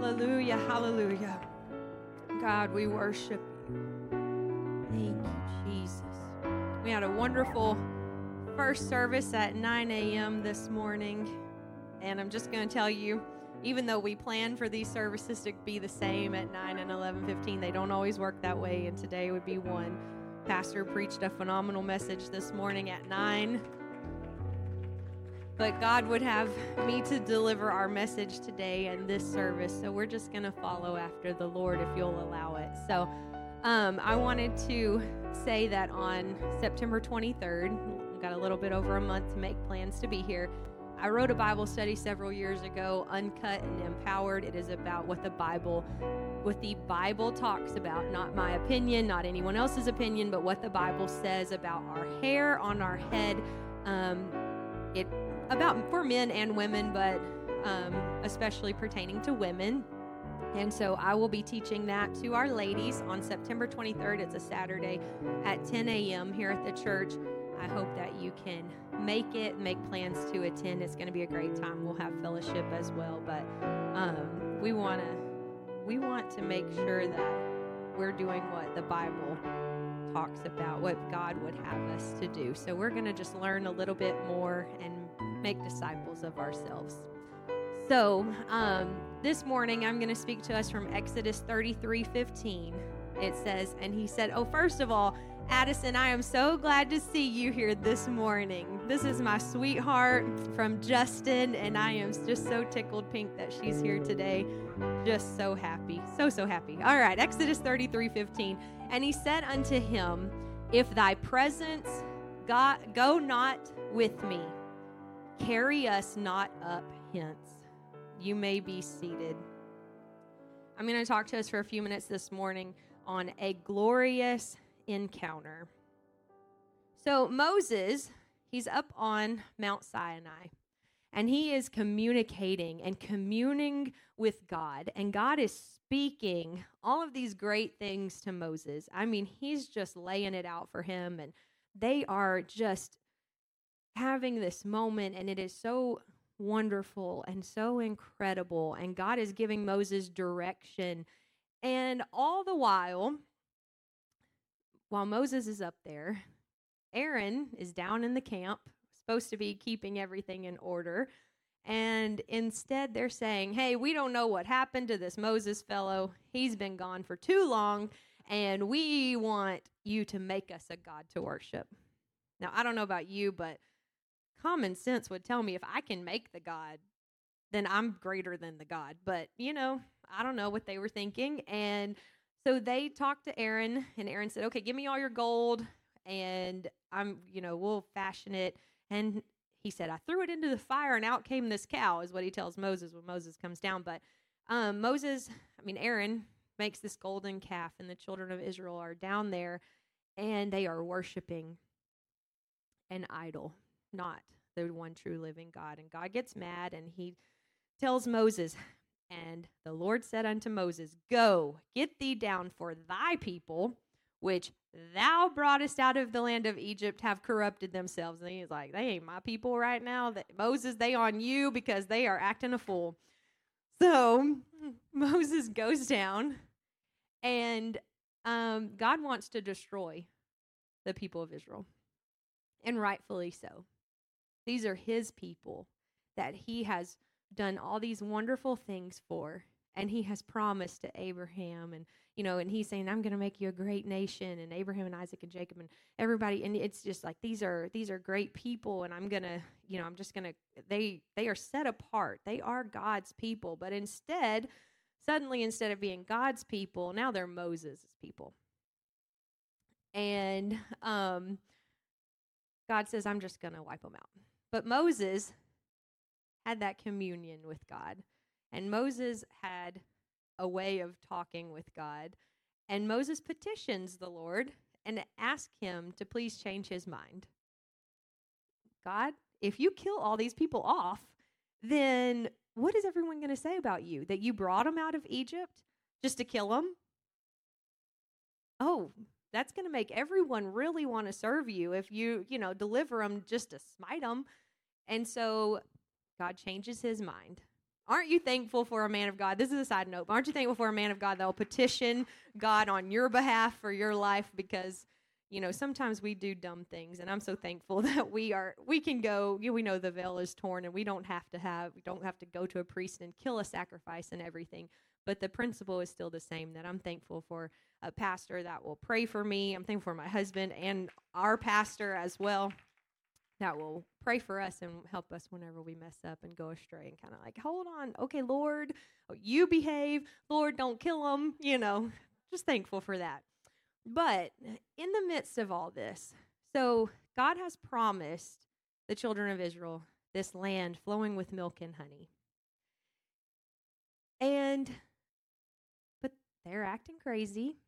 Hallelujah, hallelujah. God, we worship you. Thank you, Jesus. We had a wonderful first service at 9 a.m. this morning. And I'm just going to tell you, even though we plan for these services to be the same at 9 and 11:15, they don't always work that way, and today would be one. Pastor preached a phenomenal message this morning at 9. But God would have me to deliver our message today in this service, so we're just going to follow after the Lord if you'll allow it. So I wanted to say that on September 23rd, we've got a little bit over a month to make plans to be here, I wrote a Bible study several years ago, Uncut and Empowered. It is about what the Bible talks about, not my opinion, not anyone else's opinion, but what the Bible says about our hair on our head. It about for men and women, but especially pertaining to women. And so I will be teaching that to our ladies on September 23rd. It's a Saturday at 10 a.m. here at the church. I hope that you can make it, make plans to attend. It's going to be a great time. We'll have fellowship as well, but we want to make sure that we're doing what the Bible talks about, what God would have us to do. So we're going to just learn a little bit more and make disciples of ourselves. So this morning I'm going to speak to us from Exodus 33:15. It says, and he said, oh, first of all, Addison, I am so glad to see you here this morning. This is my sweetheart from Justin, and I am just so tickled pink that she's here today. Just so happy. So happy. All right, Exodus 33:15. And he said unto him, if thy presence go not with me, carry us not up hence. You may be seated. I'm going to talk to us for a few minutes this morning on a glorious encounter. So Moses, he's up on Mount Sinai, and he is communicating and communing with God, and God is speaking all of these great things to Moses. I mean, he's just laying it out for him, and they are just having this moment, and it is so wonderful and so incredible, and God is giving Moses direction, and all the while Moses is up there, Aaron is down in the camp, supposed to be keeping everything in order. And instead they're saying, hey, we don't know what happened to this Moses fellow. He's been gone for too long, and we want you to make us a God to worship. Now, I don't know about you, but common sense would tell me if I can make the God, then I'm greater than the God. But, I don't know what they were thinking. And so they talked to Aaron, and Aaron said, okay, give me all your gold, and we'll fashion it. And he said, I threw it into the fire, and out came this cow, is what he tells Moses when Moses comes down. But Aaron makes this golden calf, and the children of Israel are down there, and they are worshiping an idol, not the one true living God. And God gets mad, and he tells Moses, and the Lord said unto Moses, go, get thee down, for thy people, which thou broughtest out of the land of Egypt, have corrupted themselves. And he's like, they ain't my people right now. Moses, they on you, because they are acting a fool. So Moses goes down, and God wants to destroy the people of Israel, and rightfully so. These are his people that he has done all these wonderful things for, and he has promised to Abraham, and and he's saying, I'm going to make you a great nation, and Abraham and Isaac and Jacob and everybody, and it's just like these are great people, and I'm going to they are set apart, they are God's people. But instead of being God's people, now they're Moses' people. And God says, I'm just going to wipe them out. But Moses had that communion with God, and Moses had a way of talking with God, and Moses petitions the Lord and asks him to please change his mind. God, if you kill all these people off, then what is everyone going to say about you? That you brought them out of Egypt just to kill them? Oh, that's going to make everyone really want to serve you if you, deliver them just to smite them. And so God changes his mind. Aren't you thankful for a man of God? This is a side note, but aren't you thankful for a man of God that will petition God on your behalf for your life? Because, you know, sometimes we do dumb things, and I'm so thankful that we can go, you know, we know the veil is torn, and we don't have to go to a priest and kill a sacrifice and everything. But the principle is still the same, that I'm thankful for a pastor that will pray for me. I'm thankful for my husband and our pastor as well, that will pray for us and help us whenever we mess up and go astray, and kind of like, hold on, okay, Lord, you behave. Lord, don't kill them, you know, just thankful for that. But in the midst of all this, so God has promised the children of Israel this land flowing with milk and honey. But they're acting crazy,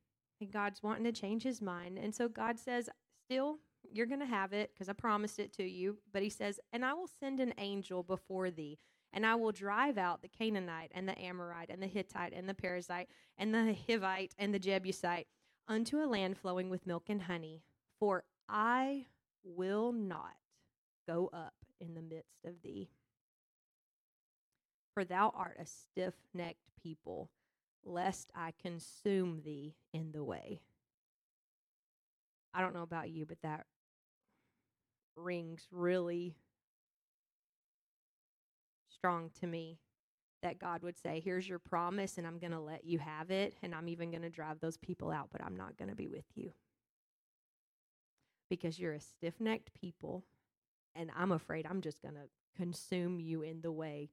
and God's wanting to change his mind. And so God says, still, you're going to have it because I promised it to you. But he says, and I will send an angel before thee, and I will drive out the Canaanite and the Amorite and the Hittite and the Perizzite and the Hivite and the Jebusite unto a land flowing with milk and honey. For I will not go up in the midst of thee. For thou art a stiff-necked people, lest I consume thee in the way. I don't know about you, but that rings really strong to me, that God would say, here's your promise, and I'm going to let you have it, and I'm even going to drive those people out, but I'm not going to be with you. Because you're a stiff-necked people, and I'm afraid I'm just going to consume you in the way,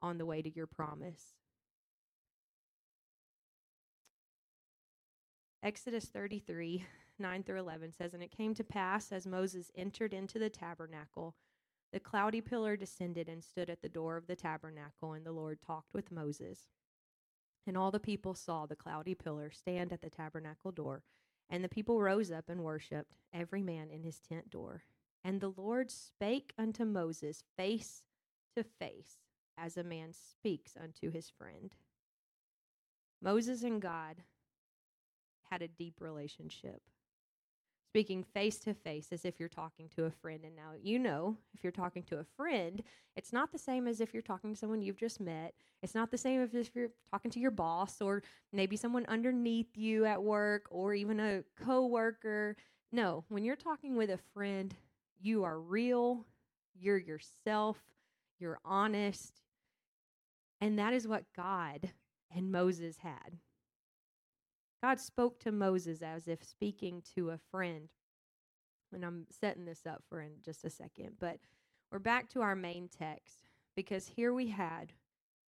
on the way to your promise. Exodus 33, 9 through 11 says, and it came to pass, as Moses entered into the tabernacle, the cloudy pillar descended and stood at the door of the tabernacle, and the Lord talked with Moses. And all the people saw the cloudy pillar stand at the tabernacle door, and the people rose up and worshipped, every man in his tent door. And the Lord spake unto Moses face to face, as a man speaks unto his friend. Moses and God had a deep relationship, speaking face to face as if you're talking to a friend. And now, you know, if you're talking to a friend, it's not the same as if you're talking to someone you've just met. It's not the same as if you're talking to your boss or maybe someone underneath you at work or even a coworker. No, when you're talking with a friend, you are real, you're yourself, you're honest. And that is what God and Moses had. God spoke to Moses as if speaking to a friend. And I'm setting this up for in just a second. But we're back to our main text, because here we had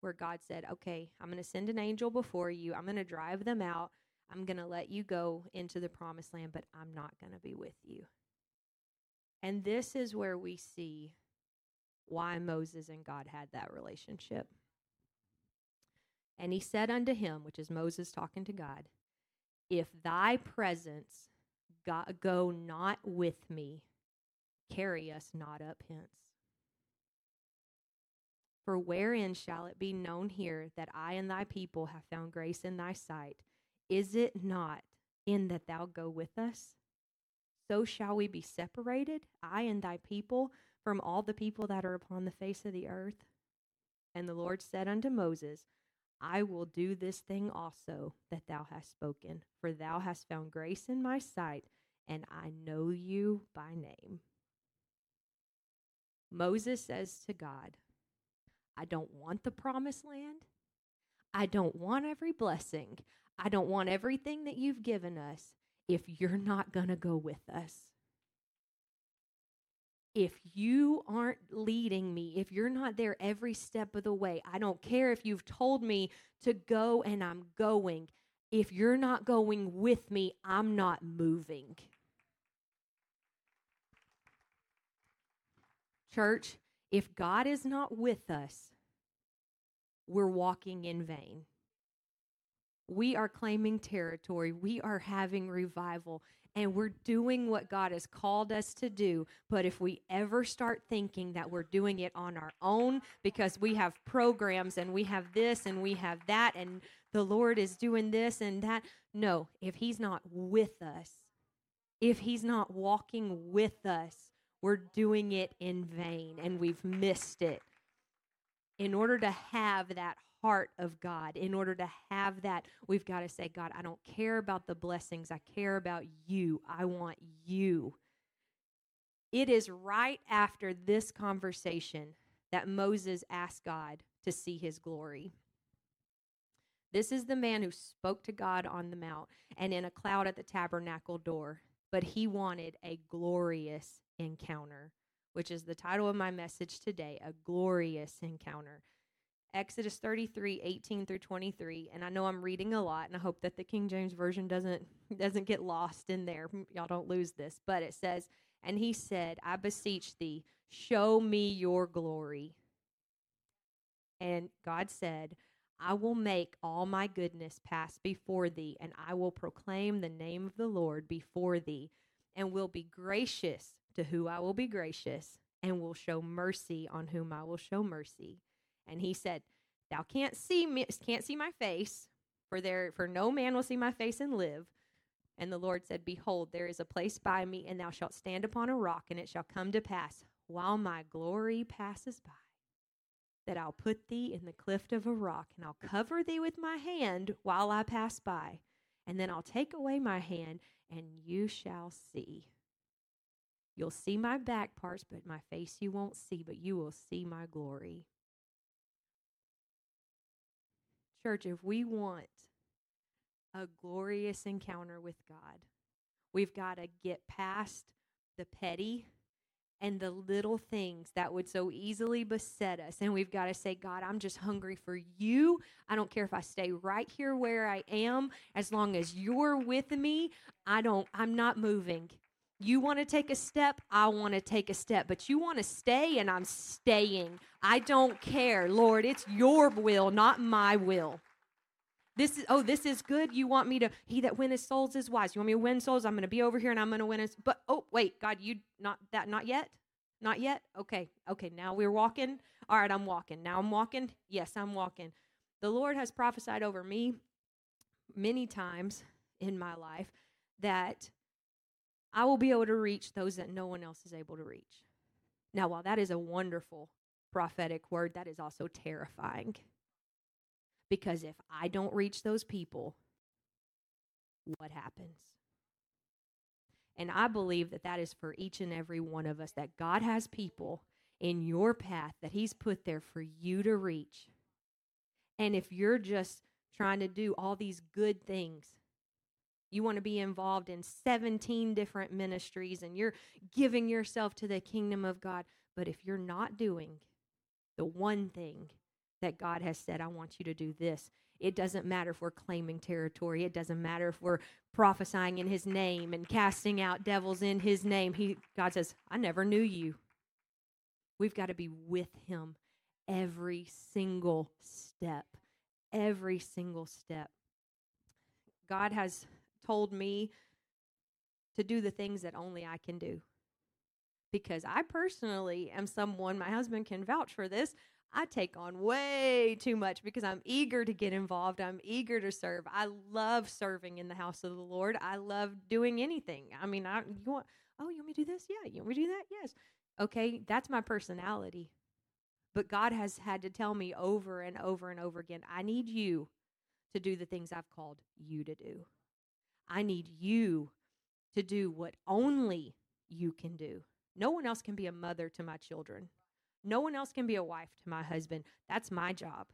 where God said, okay, I'm going to send an angel before you. I'm going to drive them out. I'm going to let you go into the promised land, but I'm not going to be with you. And this is where we see why Moses and God had that relationship. And he said unto him, which is Moses talking to God, if thy presence go not with me, carry us not up hence. For wherein shall it be known here that I and thy people have found grace in thy sight? Is it not in that thou go with us? So shall we be separated, I and thy people, from all the people that are upon the face of the earth. And the Lord said unto Moses, I will do this thing also that thou hast spoken, for thou hast found grace in my sight, and I know you by name. Moses says to God, I don't want the promised land. I don't want every blessing. I don't want everything that you've given us if you're not going to go with us. If you aren't leading me, if you're not there every step of the way, I don't care if you've told me to go and I'm going. If you're not going with me, I'm not moving. Church, if God is not with us, we're walking in vain. We are claiming territory. We are having revival. And we're doing what God has called us to do. But if we ever start thinking that we're doing it on our own because we have programs and we have this and we have that and the Lord is doing this and that, no, if he's not with us, if he's not walking with us, we're doing it in vain and we've missed it. in order to have that heart of God, in order to have that, we've got to say, God, I don't care about the blessings. I care about you. I want you. It is right after this conversation that Moses asked God to see his glory. This is the man who spoke to God on the mount and in a cloud at the tabernacle door, but he wanted a glorious encounter, which is the title of my message today, a glorious encounter. Exodus 33:18-23, and I know I'm reading a lot, and I hope that the King James Version doesn't get lost in there. Y'all don't lose this, but it says, "And he said, I beseech thee, show me your glory. And God said, I will make all my goodness pass before thee, and I will proclaim the name of the Lord before thee, and will be gracious to who I will be gracious, and will show mercy on whom I will show mercy. And he said, Thou can't see my face, for no man will see my face and live. And the Lord said, Behold, there is a place by me, and thou shalt stand upon a rock, and it shall come to pass, while my glory passes by, that I'll put thee in the cleft of a rock, and I'll cover thee with my hand while I pass by, and then I'll take away my hand, and you shall see. You'll see my back parts, but my face you won't see, but you will see my glory." Church, if we want a glorious encounter with God, we've got to get past the petty and the little things that would so easily beset us. And we've got to say, God, I'm just hungry for you. I don't care if I stay right here where I am. As long as you're with me, I'm not moving. You want to take a step? I want to take a step. But you want to stay, and I'm staying. I don't care. Lord, it's your will, not my will. This is good. You want me to, he that winneth souls is wise. You want me to win souls? I'm going to be over here and I'm going to win it. But, oh, wait, God, not yet? Not yet? Okay, now we're walking. All right, I'm walking. Now I'm walking. Yes, I'm walking. The Lord has prophesied over me many times in my life that I will be able to reach those that no one else is able to reach. Now, while that is a wonderful prophetic word, that is also terrifying. Because if I don't reach those people, what happens? And I believe that is for each and every one of us, that God has people in your path that he's put there for you to reach. And if you're just trying to do all these good things, you want to be involved in 17 different ministries and you're giving yourself to the kingdom of God, but if you're not doing the one thing that God has said, I want you to do this. It doesn't matter if we're claiming territory. It doesn't matter if we're prophesying in his name and casting out devils in his name. God says, I never knew you. We've got to be with him every single step. Every single step. God has told me to do the things that only I can do. Because I personally am someone, my husband can vouch for this, I take on way too much because I'm eager to get involved. I'm eager to serve. I love serving in the house of the Lord. I love doing anything. I mean, you want me to do this? Yeah. You want me to do that? Yes. Okay, that's my personality. But God has had to tell me over and over and over again, I need you to do the things I've called you to do. I need you to do what only you can do. No one else can be a mother to my children. No one else can be a wife to my husband. That's my job.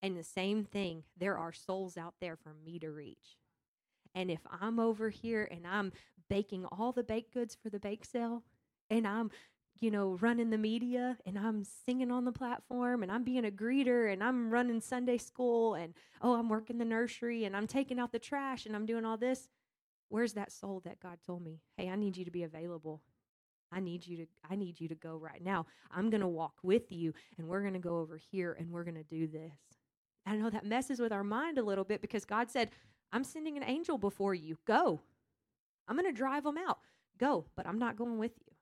And the same thing, there are souls out there for me to reach. And if I'm over here and I'm baking all the baked goods for the bake sale, and I'm, running the media, and I'm singing on the platform, and I'm being a greeter, and I'm running Sunday school, and I'm working the nursery, and I'm taking out the trash, and I'm doing all this, where's that soul that God told me, hey, I need you to be available? I need you to go right now. I'm going to walk with you, and we're going to go over here, and we're going to do this. I know that messes with our mind a little bit because God said, I'm sending an angel before you. Go. I'm going to drive them out. Go, but I'm not going with you.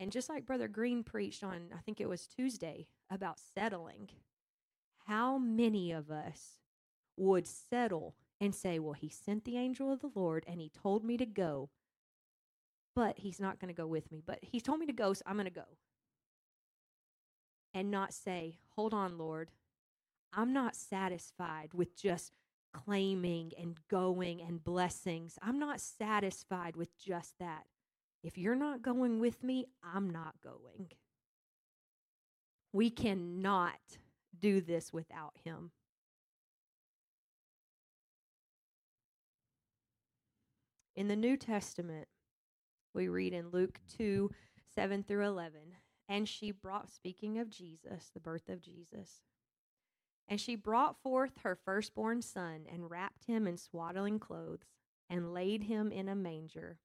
And just like Brother Green preached on, I think it was Tuesday, about settling, how many of us would settle and say, well, he sent the angel of the Lord, and he told me to go, but he's not going to go with me. But he's told me to go, so I'm going to go. and not say, hold on, Lord, I'm not satisfied with just claiming and going and blessings. I'm not satisfied with just that. If you're not going with me, I'm not going. We cannot do this without him. In the New Testament, we read in Luke 2, 7 through 11, and she brought, speaking of Jesus, the birth of Jesus, and she brought forth her firstborn son and wrapped him in swaddling clothes and laid him in a manger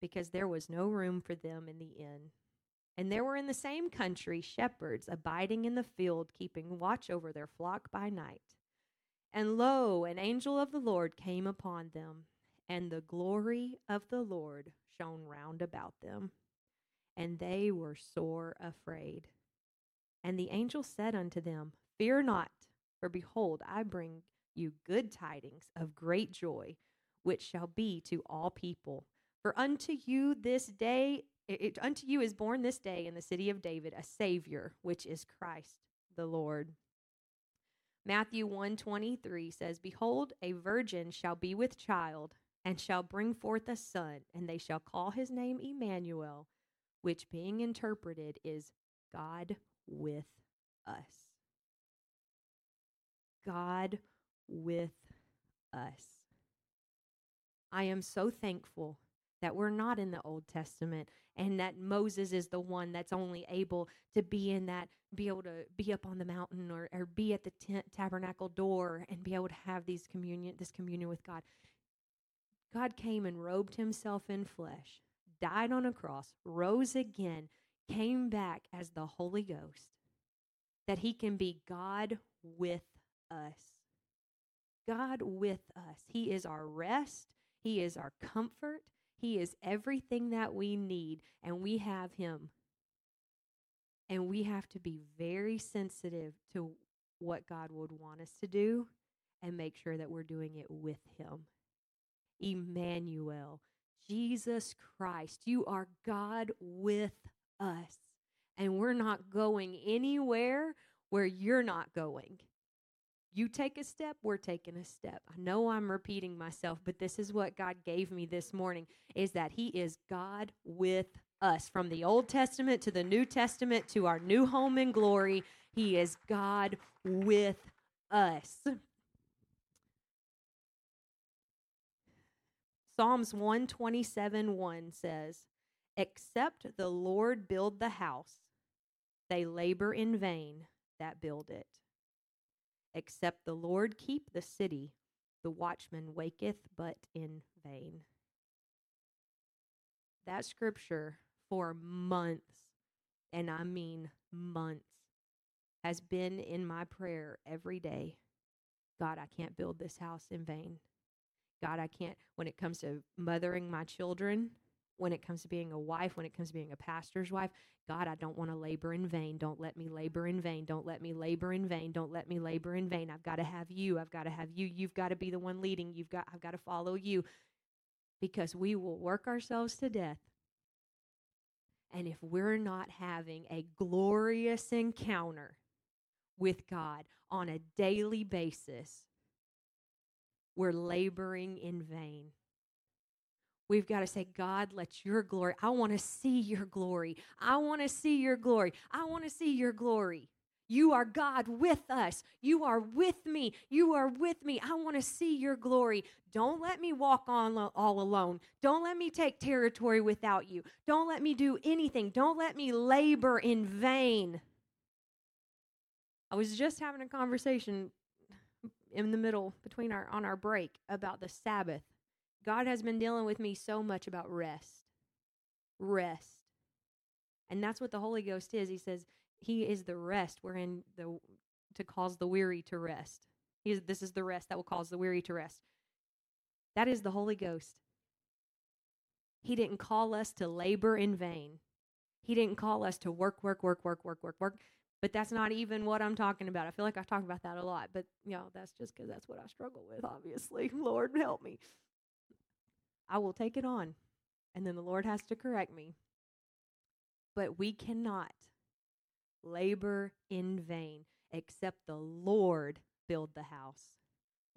because there was no room for them in the inn. And there were in the same country shepherds abiding in the field, keeping watch over their flock by night. And lo, an angel of the Lord came upon them, and the glory of the Lord shone round about them. And they were sore afraid. And the angel said unto them, Fear not, for behold, I bring you good tidings of great joy, which shall be to all people. For unto you this day, unto you is born this day in the city of David a Savior, which is Christ the Lord. Matthew 1:23 says, Behold, a virgin shall be with child, and shall bring forth a son, and they shall call his name Emmanuel, which being interpreted is God with us. God with us. I am so thankful that we're not in the Old Testament and that Moses is the one that's only able to be in that, be able to be up on the mountain or be at the tent tabernacle door and be able to have these communion with God. God came and robed himself in flesh, died on a cross, rose again, came back as the Holy Ghost, that he can be God with us. God with us. He is our rest. He is our comfort. He is everything that we need, and we have him. And we have to be very sensitive to what God would want us to do and make sure that we're doing it with him. Emmanuel, Jesus Christ, you are God with us, and we're not going anywhere where you're not going. You take a step, we're taking a step. I know I'm repeating myself, but this is what God gave me this morning, is that he is God with us. From the Old Testament to the New Testament to our new home in glory, he is God with us. Psalms 127:1 says, Except the Lord build the house, they labor in vain that build it. Except the Lord keep the city, the watchman waketh but in vain. That scripture for months, and I mean months, has been in my prayer every day. God, I can't build this house in vain. God, I can't, when it comes to mothering my children, when it comes to being a wife, when it comes to being a pastor's wife, God, I don't want to labor in vain. Don't let me labor in vain. Don't let me labor in vain. Don't let me labor in vain. I've got to have you. I've got to have you. You've got to be the one leading. I've got to follow you, because we will work ourselves to death. And if we're not having a glorious encounter with God on a daily basis, we're laboring in vain. We've got to say, God, let your glory. I want to see your glory. I want to see your glory. I want to see your glory. You are God with us. You are with me. You are with me. I want to see your glory. Don't let me walk on all alone. Don't let me take territory without you. Don't let me do anything. Don't let me labor in vain. I was just having a conversation in the middle between on our break about the Sabbath. God has been dealing with me so much about rest. Rest. And that's what the Holy Ghost is. He says, he is the rest wherein to cause the weary to rest. This is the rest that will cause the weary to rest. That is the Holy Ghost. He didn't call us to labor in vain. He didn't call us to work. But that's not even what I'm talking about. I feel like I talk about that a lot. But, that's just because that's what I struggle with, obviously. Lord, help me. I will take it on, and then the Lord has to correct me. But we cannot labor in vain, except the Lord build the house.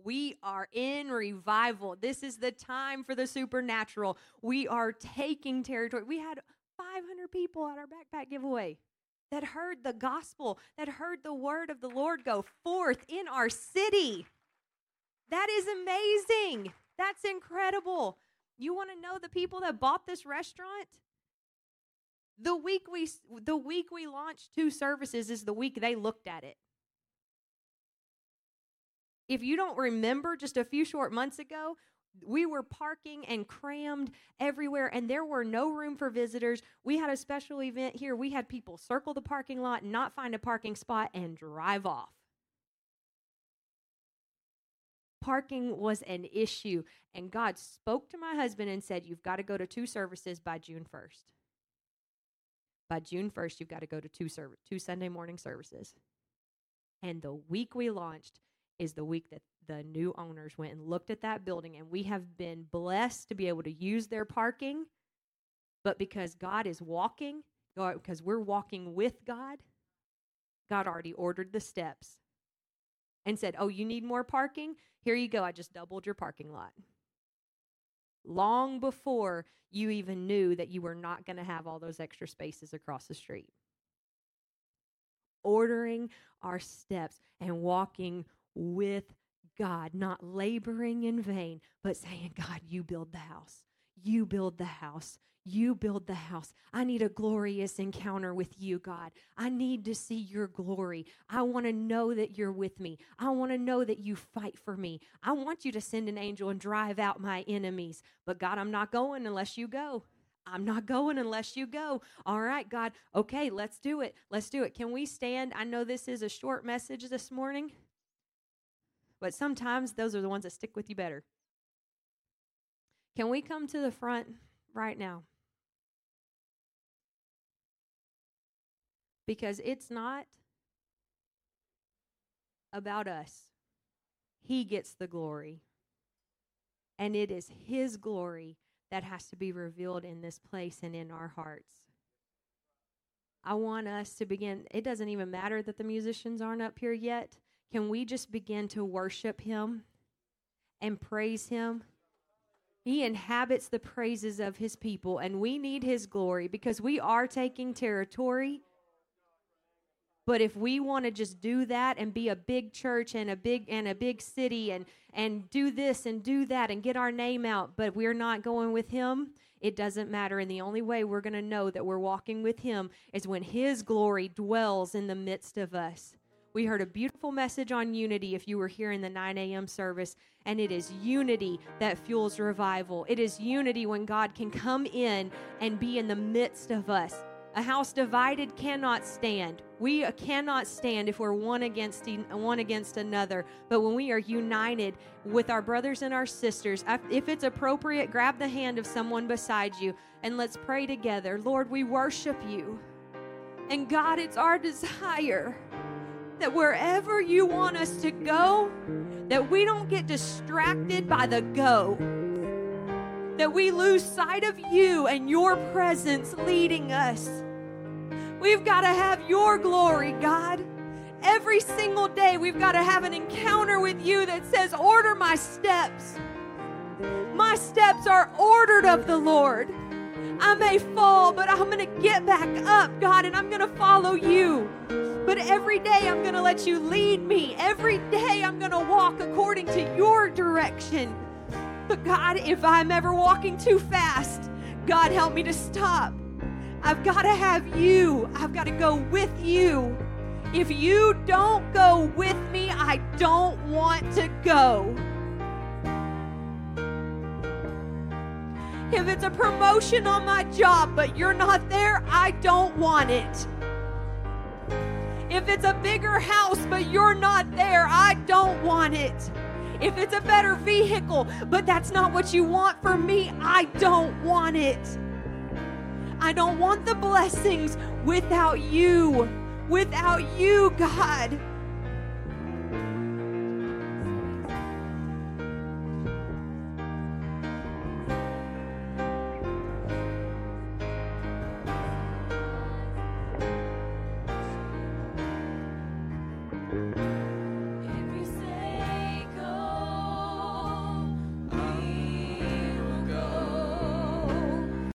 We are in revival. This is the time for the supernatural. We are taking territory. We had 500 people at our backpack giveaway that heard the gospel, that heard the word of the Lord go forth in our city. That is amazing. That's incredible. You want to know the people that bought this restaurant? The week we launched 2 services is the week they looked at it. If you don't remember, just a few short months ago, we were parking and crammed everywhere, and there were no room for visitors. We had a special event here. We had people circle the parking lot, not find a parking spot, and drive off. Parking was an issue, and God spoke to my husband and said, you've got to go to 2 services by June 1st. By June 1st, you've got to go to 2 Sunday morning services. And the week we launched is the week that the new owners went and looked at that building, and we have been blessed to be able to use their parking, but because God is walking, because we're walking with God, God already ordered the steps and said, oh, you need more parking? Here you go. I just doubled your parking lot. Long before you even knew that you were not going to have all those extra spaces across the street. Ordering our steps and walking with God, not laboring in vain, but saying, God, you build the house. You build the house. You build the house. I need a glorious encounter with you, God. I need to see your glory. I want to know that you're with me. I want to know that you fight for me. I want you to send an angel and drive out my enemies. But God, I'm not going unless you go. I'm not going unless you go. All right, God. Okay, let's do it. Let's do it. Can we stand? I know this is a short message this morning, but sometimes those are the ones that stick with you better. Can we come to the front right now? Because it's not about us. He gets the glory. And it is his glory that has to be revealed in this place and in our hearts. I want us to begin. It doesn't even matter that the musicians aren't up here yet. Can we just begin to worship him and praise him? He inhabits the praises of his people, and we need his glory because we are taking territory. But if we want to just do that and be a big church and a big city and do this and do that and get our name out, but we're not going with him, it doesn't matter. And the only way we're going to know that we're walking with him is when his glory dwells in the midst of us. We heard a beautiful message on unity if you were here in the 9 a.m. service, and it is unity that fuels revival. It is unity when God can come in and be in the midst of us. A house divided cannot stand. We cannot stand if we're one against another. But when we are united with our brothers and our sisters, if it's appropriate, grab the hand of someone beside you and let's pray together. Lord, we worship you. And God, it's our desire that wherever you want us to go, that we don't get distracted by the go, that we lose sight of you and your presence leading us. We've got to have your glory, God. Every single day, we've got to have an encounter with you that says, order my steps. My steps are ordered of the Lord. I may fall, but I'm going to get back up, God, and I'm going to follow you. But every day I'm going to let you lead me. Every day I'm going to walk according to your direction. But God, if I'm ever walking too fast, God, help me to stop. I've got to have you. I've got to go with you. If you don't go with me, I don't want to go. If it's a promotion on my job, but you're not there, I don't want it. If it's a bigger house, but you're not there, I don't want it. If it's a better vehicle, but that's not what you want for me, I don't want it. I don't want the blessings without you, God.